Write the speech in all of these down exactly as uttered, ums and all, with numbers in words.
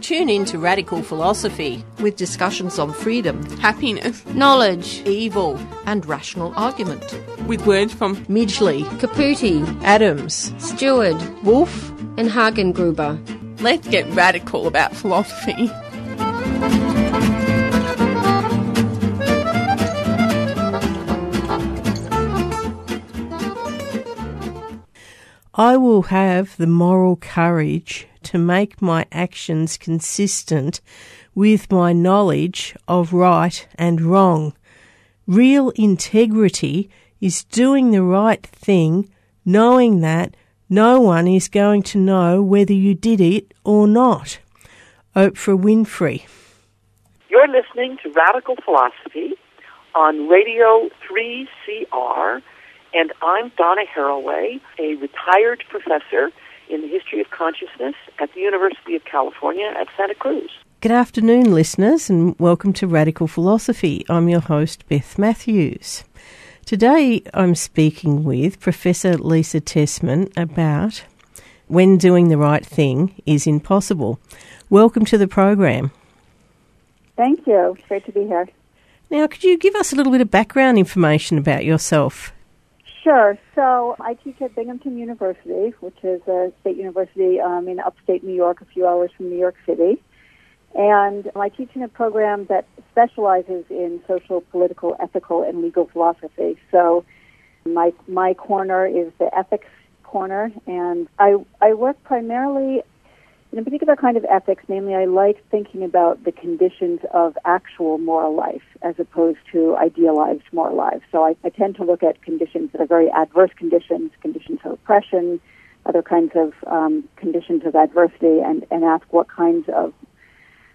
Tune in to Radical Philosophy with discussions on freedom, happiness, knowledge, evil and rational argument. With words from Midgley, Caputi, Adams, Stewart, Wolfe and Hagengruber. Let's get radical about philosophy. I will have the moral courage to make my actions consistent with my knowledge of right and wrong. Real integrity is doing the right thing, knowing that no one is going to know whether you did it or not. Oprah Winfrey. You're listening to Radical Philosophy on Radio three C R, and I'm Donna Haraway, a retired professor in the History of Consciousness at the University of California at Santa Cruz. Good afternoon, listeners, and welcome to Radical Philosophy. I'm your host, Beth Matthews. Today I'm speaking with Professor Lisa Tessman about when doing the right thing is impossible. Welcome to the program. Thank you. It's great to be here. Now, could you give us a little bit of background information about yourself? Sure. So I teach at Binghamton University, which is a state university um, in upstate New York, a few hours from New York City. And I teach in a program that specializes in social, political, ethical, and legal philosophy. So my my corner is the ethics corner, and I I work primarily in a particular kind of ethics. Namely, I like thinking about the conditions of actual moral life as opposed to idealized moral life. So I, I tend to look at conditions that are very adverse conditions, conditions of oppression, other kinds of um, conditions of adversity, and, and ask what kinds of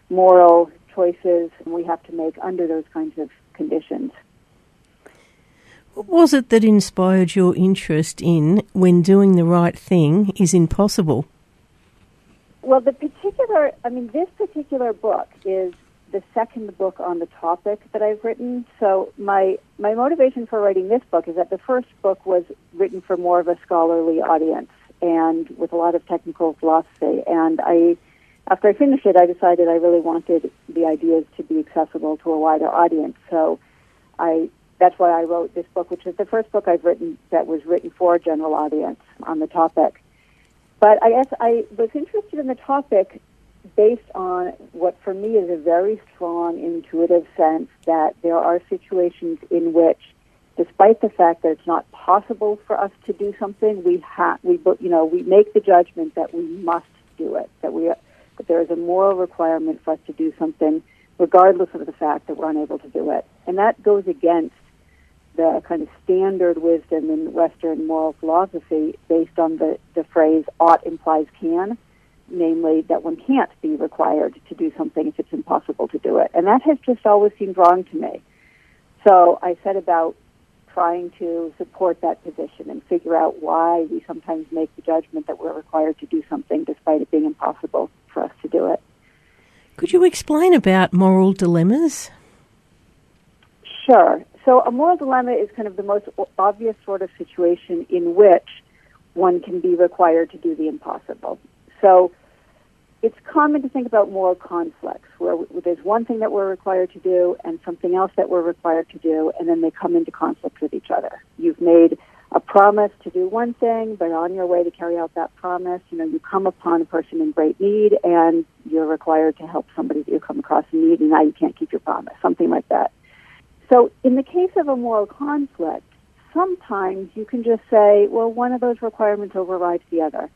moral choices we have to make under those kinds of conditions. What was it that inspired your interest in when doing the right thing is impossible? Well, the particular, I mean, this particular book is the second book on the topic that I've written. So my, my motivation for writing this book is that the first book was written for more of a scholarly audience and with a lot of technical philosophy. And I, after I finished it, I decided I really wanted the ideas to be accessible to a wider audience. So I, that's why I wrote this book, which is the first book I've written that was written for a general audience on the topic. But I guess I was interested in the topic based on what for me is a very strong intuitive sense that there are situations in which, despite the fact that it's not possible for us to do something, we ha- we you know we make the judgment that we must do it, that we that there is a moral requirement for us to do something, regardless of the fact that we're unable to do it. And that goes against the kind of standard wisdom in Western moral philosophy based on the, the phrase ought implies can, namely that one can't be required to do something if it's impossible to do it. And that has just always seemed wrong to me. So I set about trying to support that position and figure out why we sometimes make the judgment that we're required to do something despite it being impossible for us to do it. Could you explain about moral dilemmas? Sure. So a moral dilemma is kind of the most obvious sort of situation in which one can be required to do the impossible. So it's common to think about moral conflicts, where there's one thing that we're required to do and something else that we're required to do, and then they come into conflict with each other. You've made a promise to do one thing, but on your way to carry out that promise, you know, you come upon a person in great need, and you're required to help somebody that you come across in need, and now you can't keep your promise, something like that. So in the case of a moral conflict, sometimes you can just say, well, one of those requirements overrides the other.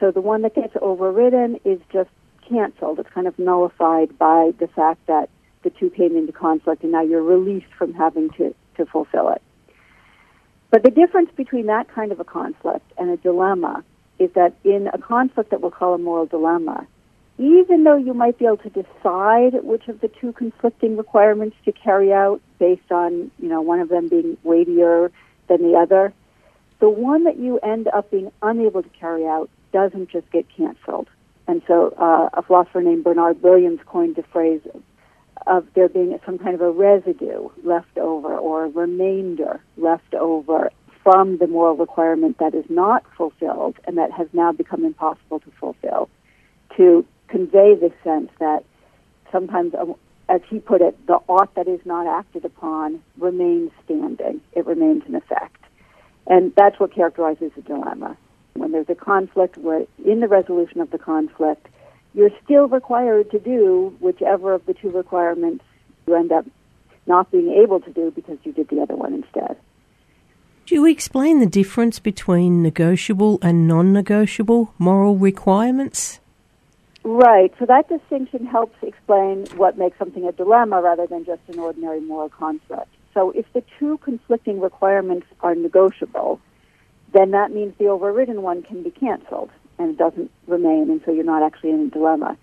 So the one that gets overridden is just canceled. It's kind of nullified by the fact that the two came into conflict and now you're released from having to, to fulfill it. But the difference between that kind of a conflict and a dilemma is that in a conflict that we'll call a moral dilemma, even though you might be able to decide which of the two conflicting requirements to carry out based on, you know, one of them being weightier than the other, the one that you end up being unable to carry out doesn't just get canceled. And so uh, a philosopher named Bernard Williams coined the phrase of there being some kind of a residue left over or a remainder left over from the moral requirement that is not fulfilled and that has now become impossible to fulfill, to convey this sense that sometimes, as he put it, the ought that is not acted upon remains standing. It remains in effect. And that's what characterizes a dilemma. When there's a conflict, where in the resolution of the conflict, you're still required to do whichever of the two requirements you end up not being able to do because you did the other one instead. Do you explain the difference between negotiable and non-negotiable moral requirements? Right. So that distinction helps explain what makes something a dilemma rather than just an ordinary moral conflict. So if the two conflicting requirements are negotiable, then that means the overridden one can be canceled and it doesn't remain, and so you're not actually in a dilemma.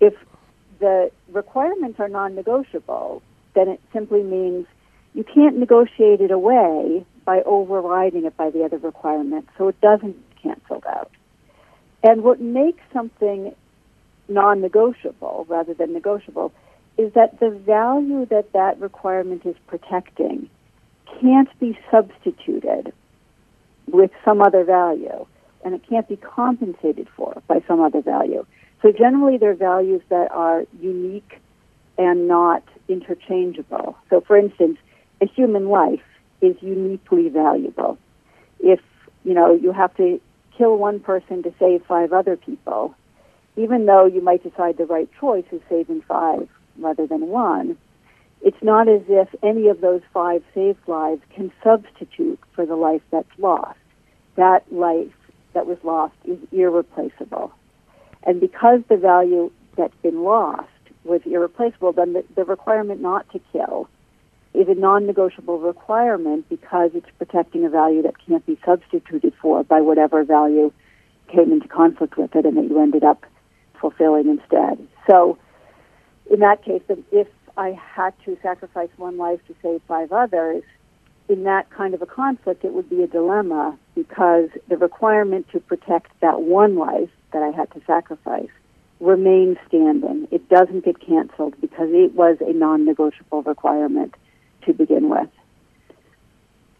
If the requirements are non-negotiable, then it simply means you can't negotiate it away by overriding it by the other requirement, so it doesn't cancel out. And what makes something non-negotiable rather than negotiable is that the value that that requirement is protecting can't be substituted with some other value, and it can't be compensated for by some other value. So generally they're values that are unique and not interchangeable. So for instance, a human life is uniquely valuable. If, you know, you have to kill one person to save five other people, even though you might decide the right choice is saving five rather than one, it's not as if any of those five saved lives can substitute for the life that's lost. That life that was lost is irreplaceable. And because the value that's been lost was irreplaceable, then the, the requirement not to kill is a non-negotiable requirement because it's protecting a value that can't be substituted for by whatever value came into conflict with it and that you ended up fulfilling instead. So in that case, if I had to sacrifice one life to save five others, in that kind of a conflict, it would be a dilemma because the requirement to protect that one life that I had to sacrifice remains standing. It doesn't get canceled because it was a non-negotiable requirement to begin with.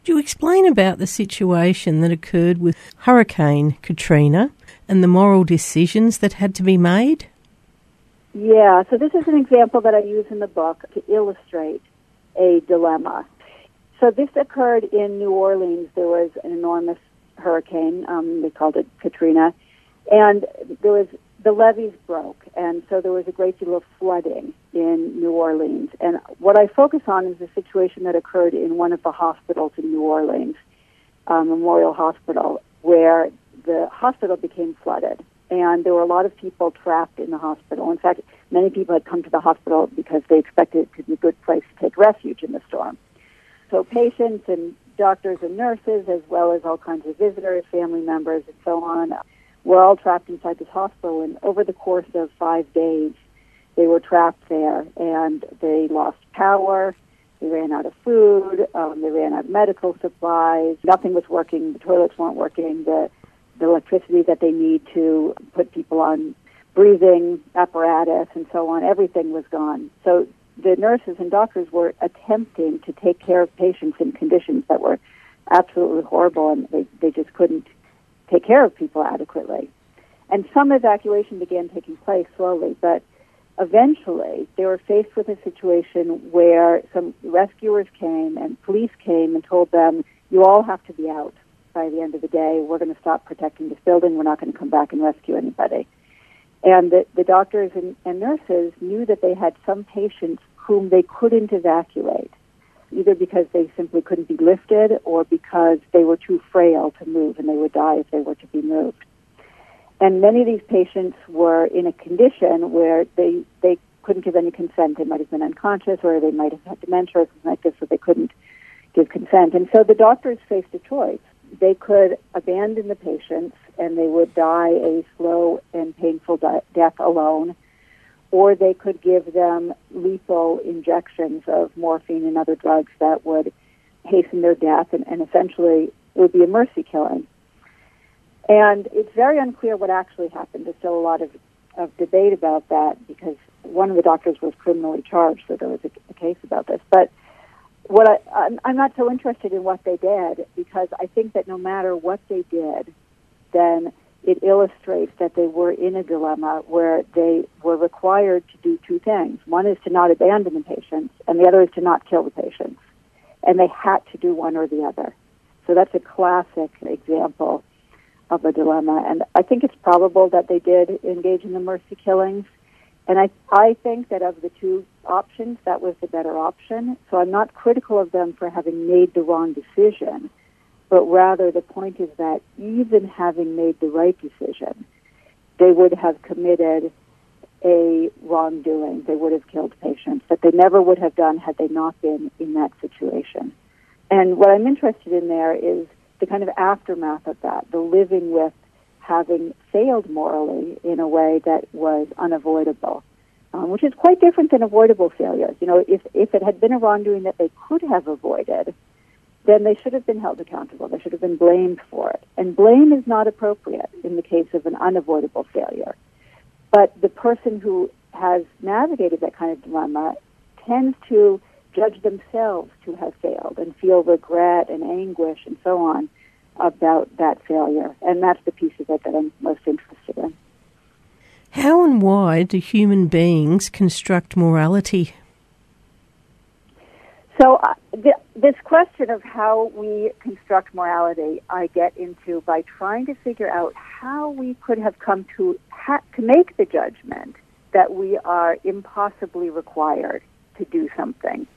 Do you explain about the situation that occurred with Hurricane Katrina and the moral decisions that had to be made? Yeah, so this is an example that I use in the book to illustrate a dilemma. So this occurred in New Orleans. There was an enormous hurricane, um, they called it Katrina, and there was the levees broke, and so there was a great deal of flooding in New Orleans. And what I focus on is the situation that occurred in one of the hospitals in New Orleans, um, Memorial Hospital, where the hospital became flooded. And there were a lot of people trapped in the hospital. In fact, many people had come to the hospital because they expected it to be a good place to take refuge in the storm. So patients and doctors and nurses, as well as all kinds of visitors, family members, and so on, were all trapped inside this hospital. And over the course of five days, they were trapped there. And they lost power. They ran out of food. Um, they ran out of medical supplies. Nothing was working. The toilets weren't working. The the electricity that they need to put people on breathing apparatus and so on, everything was gone. So the nurses and doctors were attempting to take care of patients in conditions that were absolutely horrible, and they, they just couldn't take care of people adequately. And some evacuation began taking place slowly, but eventually they were faced with a situation where some rescuers came and police came and told them, you all have to be out. By the end of the day, we're going to stop protecting this building. We're not going to come back and rescue anybody. And the, the doctors and, and nurses knew that they had some patients whom they couldn't evacuate, either because they simply couldn't be lifted or because they were too frail to move and they would die if they were to be moved. And many of these patients were in a condition where they, they couldn't give any consent. They might have been unconscious or they might have had dementia or something like this, so they couldn't give consent. And so the doctors faced a choice. They could abandon the patients and they would die a slow and painful di- death alone, or they could give them lethal injections of morphine and other drugs that would hasten their death, and, and essentially it would be a mercy killing. And it's very unclear what actually happened. There's still a lot of, of debate about that, because one of the doctors was criminally charged, so there was a, a case about this. But what I, I'm, I'm not so interested in what they did, because I think that no matter what they did, then it illustrates that they were in a dilemma where they were required to do two things. One is to not abandon the patients, and the other is to not kill the patients. And they had to do one or the other. So that's a classic example of a dilemma. And I think it's probable that they did engage in the mercy killings. And I, I think that of the two options, that was the better option. So I'm not critical of them for having made the wrong decision, but rather the point is that even having made the right decision, they would have committed a wrongdoing. They would have killed patients that they never would have done had they not been in that situation. And what I'm interested in there is the kind of aftermath of that, the living with having failed morally in a way that was unavoidable, um, which is quite different than avoidable failures. You know, if, if it had been a wrongdoing that they could have avoided, then they should have been held accountable. They should have been blamed for it. And blame is not appropriate in the case of an unavoidable failure. But the person who has navigated that kind of dilemma tends to judge themselves to have failed and feel regret and anguish and so on about that failure. And that's the piece of it that I'm most interested in. How and why do human beings construct morality? So uh, th- this question of how we construct morality, I get into by trying to figure out how we could have come to, ha- to make the judgment that we are impossibly required to do something.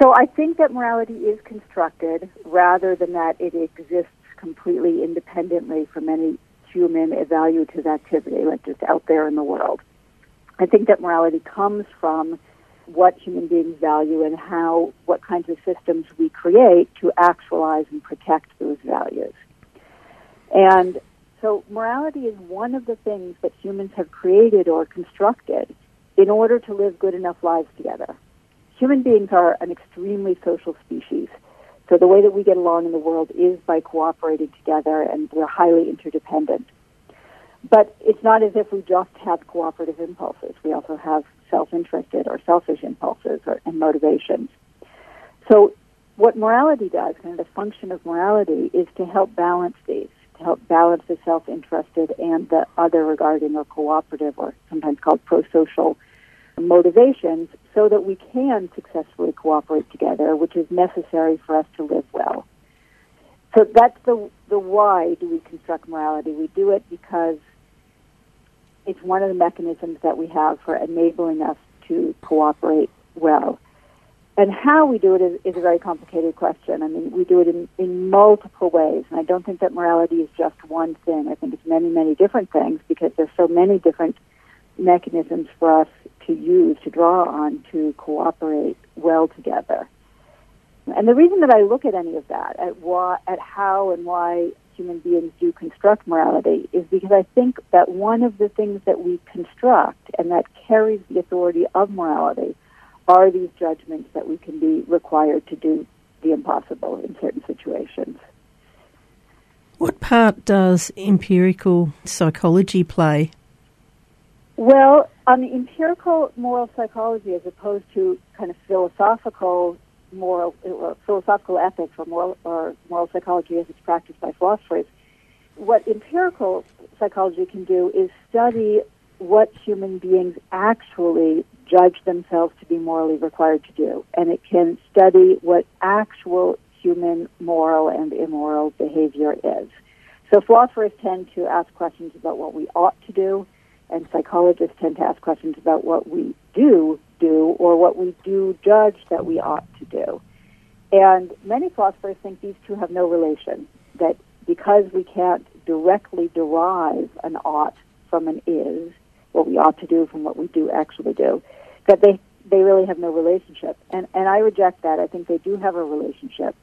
So I think that morality is constructed rather than that it exists completely independently from any human evaluative activity, like just out there in the world. I think that morality comes from what human beings value and how, what kinds of systems we create to actualize and protect those values. And so morality is one of the things that humans have created or constructed in order to live good enough lives together. Human beings are an extremely social species. So the way that we get along in the world is by cooperating together, and we're highly interdependent. But it's not as if we just have cooperative impulses. We also have self-interested or selfish impulses or, and motivations. So what morality does, kind of the function of morality, is to help balance these, to help balance the self-interested and the other-regarding or cooperative, or sometimes called pro-social motivations, so that we can successfully cooperate together, which is necessary for us to live well. So that's the the why do we construct morality. We do it because it's one of the mechanisms that we have for enabling us to cooperate well. And how we do it is, is a very complicated question. I mean, we do it in, in multiple ways, and I don't think that morality is just one thing. I think it's many, many different things, because there's so many different mechanisms for us to use, to draw on, to cooperate well together. And the reason that I look at any of that, at why, at how and why human beings do construct morality, is because I think that one of the things that we construct and that carries the authority of morality are these judgments that we can be required to do the impossible in certain situations. What part does empirical psychology play? Well, on the empirical moral psychology, as opposed to kind of philosophical moral or philosophical ethics or moral, or moral psychology as it's practiced by philosophers, what empirical psychology can do is study what human beings actually judge themselves to be morally required to do. And it can study what actual human moral and immoral behavior is. So philosophers tend to ask questions about what we ought to do, and psychologists tend to ask questions about what we do do or what we do judge that we ought to do. And many philosophers think these two have no relation, that because we can't directly derive an ought from an is, what we ought to do from what we do actually do, that they, they really have no relationship. And, and I reject that. I think they do have a relationship,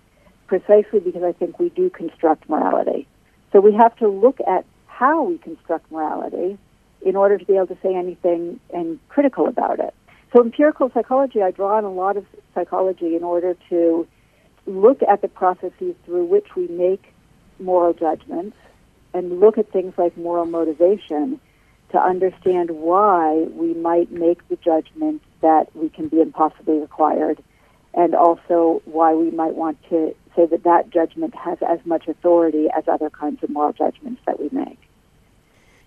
precisely because I think we do construct morality. So we have to look at how we construct morality in order to be able to say anything and critical about it. So empirical psychology, I draw on a lot of psychology in order to look at the processes through which we make moral judgments and look at things like moral motivation to understand why we might make the judgment that we can be impossibly required, and also why we might want to say that that judgment has as much authority as other kinds of moral judgments that we make.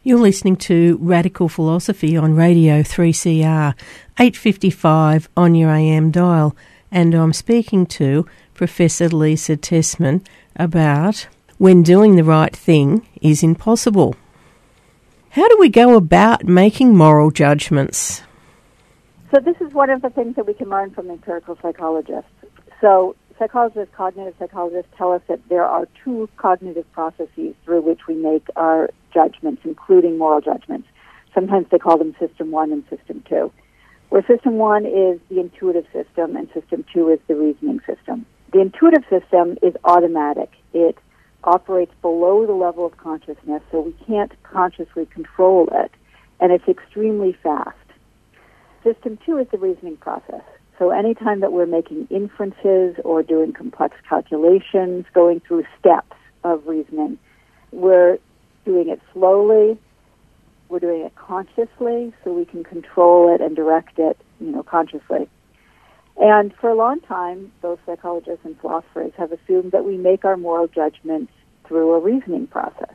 You're listening to Radical Philosophy on Radio three C R, eight fifty-five on your A M dial, and I'm speaking to Professor Lisa Tessman about when doing the right thing is impossible. How do we go about making moral judgments? So this is one of the things that we can learn from empirical psychologists. So psychologists, cognitive psychologists, tell us that there are two cognitive processes through which we make our judgments, including moral judgments. Sometimes they call them System one and System two, where System one is the intuitive system and System two is the reasoning system. The intuitive system is automatic. It operates below the level of consciousness, so we can't consciously control it, and it's extremely fast. System two is the reasoning process. So anytime that we're making inferences or doing complex calculations, going through steps of reasoning, we're doing it slowly, we're doing it consciously, so we can control it and direct it, you know, consciously. And for a long time, both psychologists and philosophers have assumed that we make our moral judgments through a reasoning process.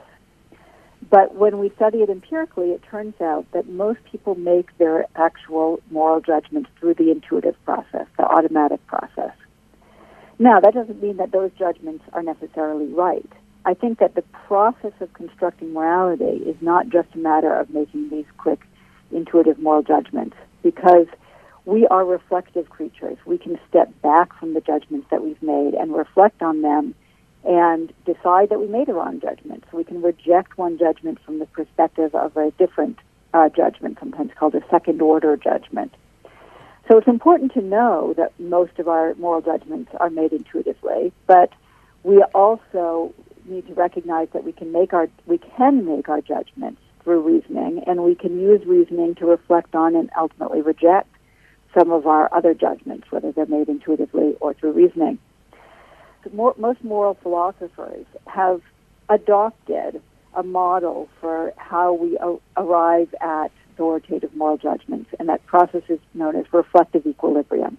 But when we study it empirically, it turns out that most people make their actual moral judgments through the intuitive process, the automatic process. Now, that doesn't mean that those judgments are necessarily right. I think that the process of constructing morality is not just a matter of making these quick intuitive moral judgments, because we are reflective creatures. We can step back from the judgments that we've made and reflect on them and decide that we made a wrong judgment. So we can reject one judgment from the perspective of a different uh, judgment, sometimes called a second-order judgment. So it's important to know that most of our moral judgments are made intuitively, but we also need to recognize that we can make our we can make our judgments through reasoning, and we can use reasoning to reflect on and ultimately reject some of our other judgments, whether they're made intuitively or through reasoning. Most moral philosophers have adopted a model for how we arrive at authoritative moral judgments, and that process is known as reflective equilibrium.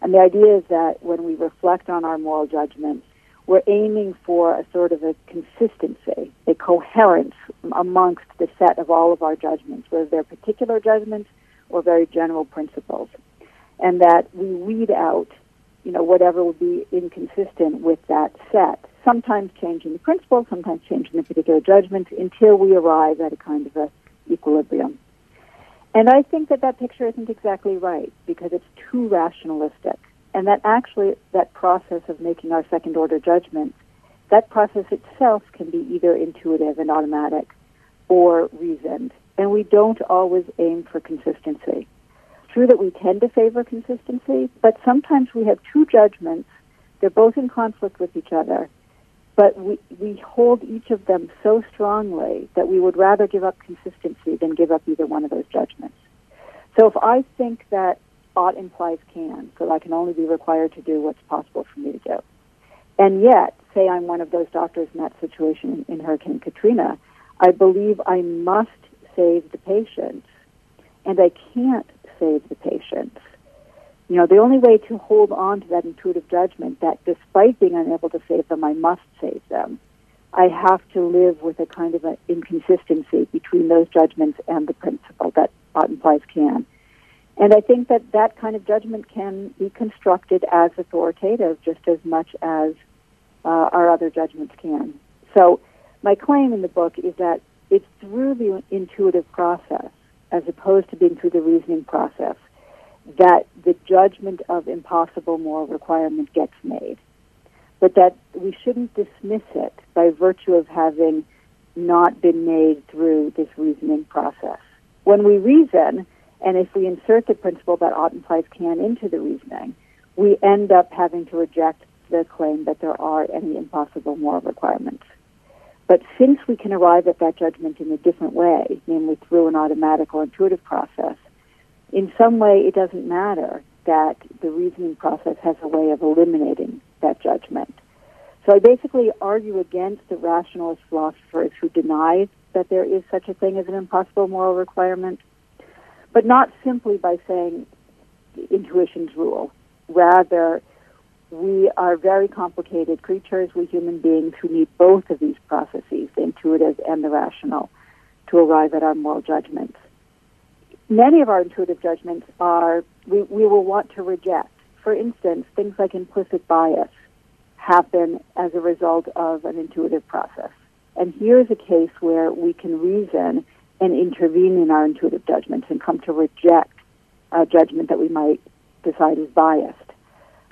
And the idea is that when we reflect on our moral judgments, we're aiming for a sort of a consistency, a coherence amongst the set of all of our judgments, whether they're particular judgments or very general principles, and that we weed out, you know, whatever would be inconsistent with that set, sometimes changing the principle, sometimes changing the particular judgment, until we arrive at a kind of a equilibrium. And I think that that picture isn't exactly right, because it's too rationalistic, and that actually that process of making our second-order judgments, that process itself can be either intuitive and automatic or reasoned, and we don't always aim for consistency. True that we tend to favor consistency, but sometimes we have two judgments, they're both in conflict with each other, but we, we hold each of them so strongly that we would rather give up consistency than give up either one of those judgments. So if I think that ought implies can, so I can only be required to do what's possible for me to do, and yet, say I'm one of those doctors in that situation in Hurricane Katrina, I believe I must save the patient, and I can't save the patients. You know, the only way to hold on to that intuitive judgment that despite being unable to save them, I must save them, I have to live with a kind of an inconsistency between those judgments and the principle that ought implies can. And I think that that kind of judgment can be constructed as authoritative just as much as uh, our other judgments can. So my claim in the book is that it's through the intuitive process, as opposed to being through the reasoning process, that the judgment of impossible moral requirement gets made. But that we shouldn't dismiss it by virtue of having not been made through this reasoning process. When we reason, and if we insert the principle that ought implies can into the reasoning, we end up having to reject the claim that there are any impossible moral requirements. But since we can arrive at that judgment in a different way, namely through an automatic or intuitive process, in some way it doesn't matter that the reasoning process has a way of eliminating that judgment. So I basically argue against the rationalist philosophers who deny that there is such a thing as an impossible moral requirement, but not simply by saying intuitions rule. Rather, we are very complicated creatures, we human beings, who need both of these processes, the intuitive and the rational, to arrive at our moral judgments. Many of our intuitive judgments are we, we will want to reject. For instance, things like implicit bias happen as a result of an intuitive process. And here's a case where we can reason and intervene in our intuitive judgments and come to reject a judgment that we might decide is biased.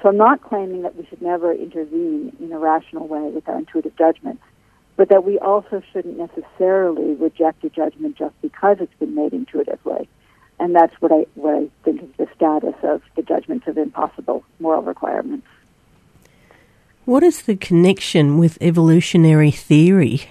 So I'm not claiming that we should never intervene in a rational way with our intuitive judgments, but that we also shouldn't necessarily reject a judgment just because it's been made intuitively. And that's what I, what I think is the status of the judgments of impossible moral requirements. What is the connection with evolutionary theory?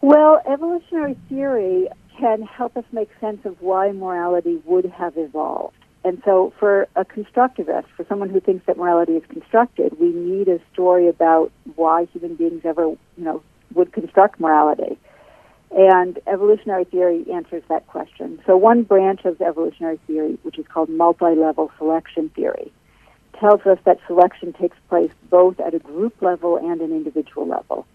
Well, evolutionary theory can help us make sense of why morality would have evolved. And so for a constructivist, for someone who thinks that morality is constructed, we need a story about why human beings ever, you know, would construct morality. And evolutionary theory answers that question. So one branch of the evolutionary theory, which is called multi-level selection theory, tells us that selection takes place both at a group level and an individual level.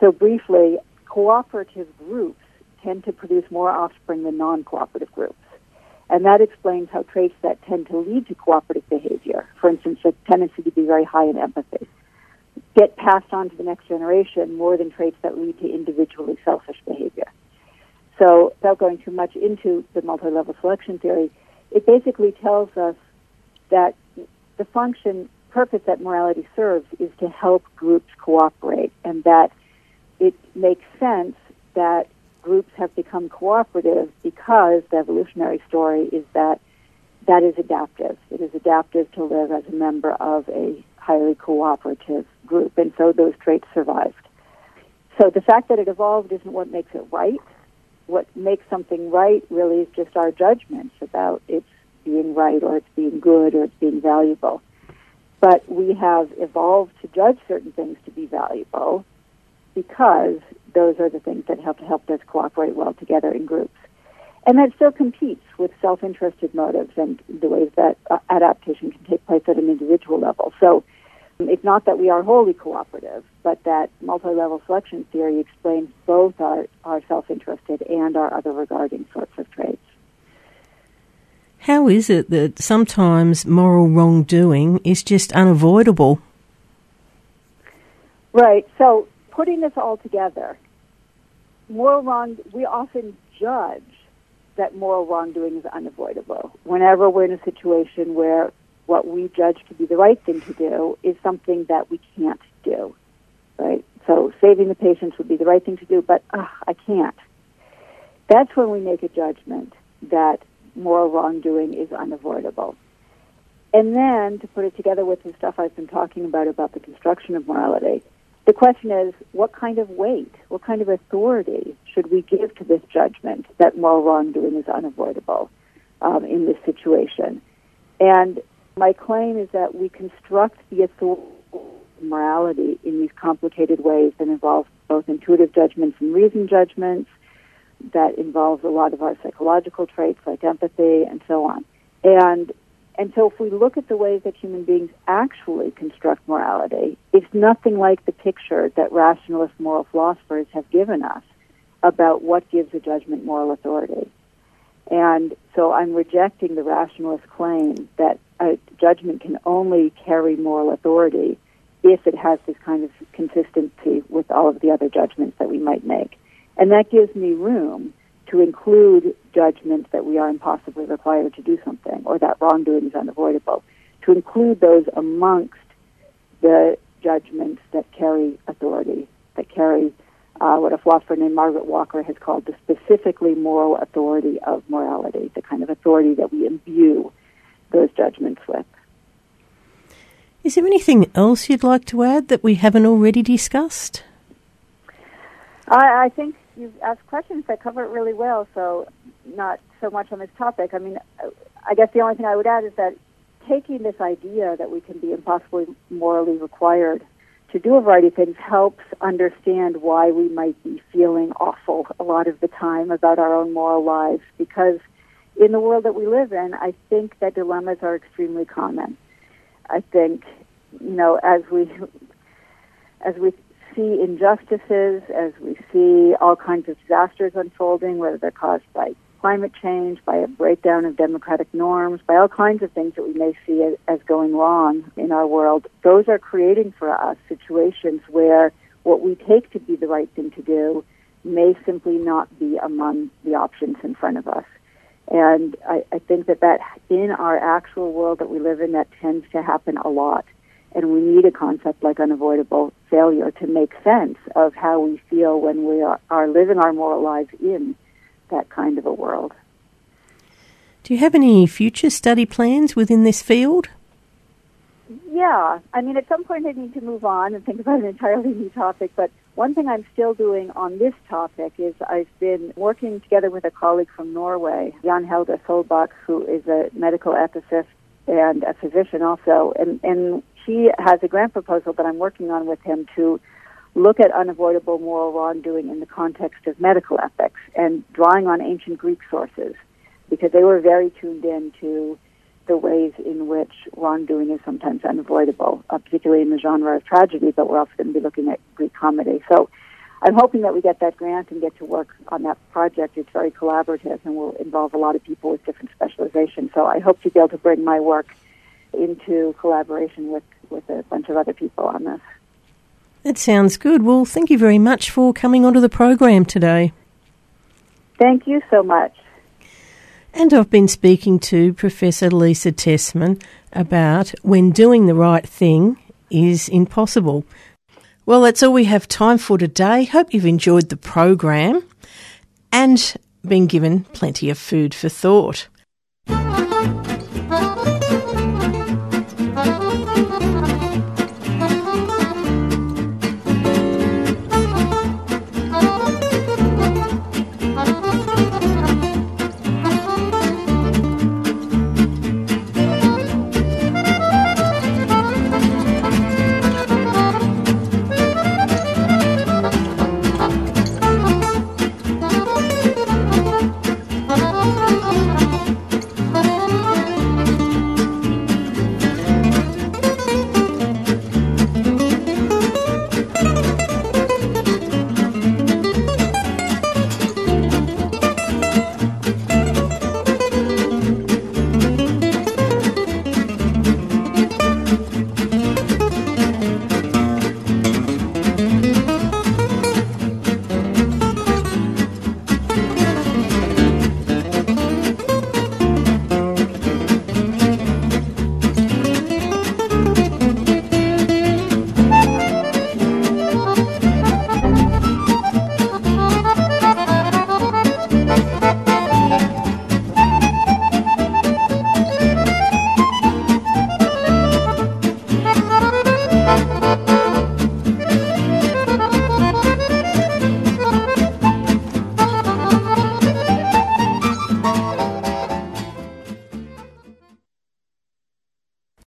So briefly, cooperative groups tend to produce more offspring than non-cooperative groups. And that explains how traits that tend to lead to cooperative behavior, for instance, a tendency to be very high in empathy, get passed on to the next generation more than traits that lead to individually selfish behavior. So without going too much into the multi-level selection theory, it basically tells us that the function, purpose that morality serves is to help groups cooperate, and that it makes sense that groups have become cooperative because the evolutionary story is that that is adaptive. It is adaptive to live as a member of a highly cooperative group, and so those traits survived. So the fact that it evolved isn't what makes it right. What makes something right really is just our judgments about its being right or it's being good or it's being valuable. But we have evolved to judge certain things to be valuable because those are the things that have helped us cooperate well together in groups. And that still competes with self-interested motives and the ways that uh, adaptation can take place at an individual level. So um, it's not that we are wholly cooperative, but that multi-level selection theory explains both our, our self-interested and our other-regarding sorts of traits. How is it that sometimes moral wrongdoing is just unavoidable? Right. So putting this all together, moral wrong, we often judge that moral wrongdoing is unavoidable. Whenever we're in a situation where what we judge to be the right thing to do is something that we can't do, right? So saving the patients would be the right thing to do, but uh, I can't. That's when we make a judgment that moral wrongdoing is unavoidable. And then, to put it together with the stuff I've been talking about, about the construction of morality, the question is, what kind of weight, what kind of authority should we give to this judgment that moral wrongdoing is unavoidable um, in this situation? And my claim is that we construct the authority of morality in these complicated ways that involve both intuitive judgments and reason judgments, that involves a lot of our psychological traits like empathy and so on. And And so if we look at the ways that human beings actually construct morality, it's nothing like the picture that rationalist moral philosophers have given us about what gives a judgment moral authority. And so I'm rejecting the rationalist claim that a judgment can only carry moral authority if it has this kind of consistency with all of the other judgments that we might make. And that gives me room to include judgments that we are impossibly required to do something or that wrongdoing is unavoidable, to include those amongst the judgments that carry authority, that carry uh, what a philosopher named Margaret Walker has called the specifically moral authority of morality, the kind of authority that we imbue those judgments with. Is there anything else you'd like to add that we haven't already discussed? I, I think you've asked questions that cover it really well, so not so much on this topic. I mean, I guess the only thing I would add is that taking this idea that we can be impossibly morally required to do a variety of things helps understand why we might be feeling awful a lot of the time about our own moral lives, because in the world that we live in, I think that dilemmas are extremely common. I think, you know, as we as we see injustices, as we see all kinds of disasters unfolding, whether they're caused by climate change, by a breakdown of democratic norms, by all kinds of things that we may see as, as going wrong in our world, those are creating for us situations where what we take to be the right thing to do may simply not be among the options in front of us. And I, I think that, that in our actual world that we live in, that tends to happen a lot. And we need a concept like unavoidable failure to make sense of how we feel when we are, are living our moral lives in that kind of a world. Do you have any future study plans within this field? Yeah. I mean, at some point I need to move on and think about an entirely new topic, but one thing I'm still doing on this topic is I've been working together with a colleague from Norway, Jan Helge Solbakk, who is a medical ethicist and a physician also, and, and she has a grant proposal that I'm working on with him to look at unavoidable moral wrongdoing in the context of medical ethics and drawing on ancient Greek sources, because they were very tuned in to the ways in which wrongdoing is sometimes unavoidable, uh, particularly in the genre of tragedy, but we're also going to be looking at Greek comedy. So I'm hoping that we get that grant and get to work on that project. It's very collaborative and will involve a lot of people with different specializations. So I hope to be able to bring my work into collaboration with, with a bunch of other people on this. That sounds good. Well, thank you very much for coming onto the program today. Thank you so much. And I've been speaking to Professor Lisa Tessman about when doing the right thing is impossible. Well, that's all we have time for today. Hope you've enjoyed the program and been given plenty of food for thought.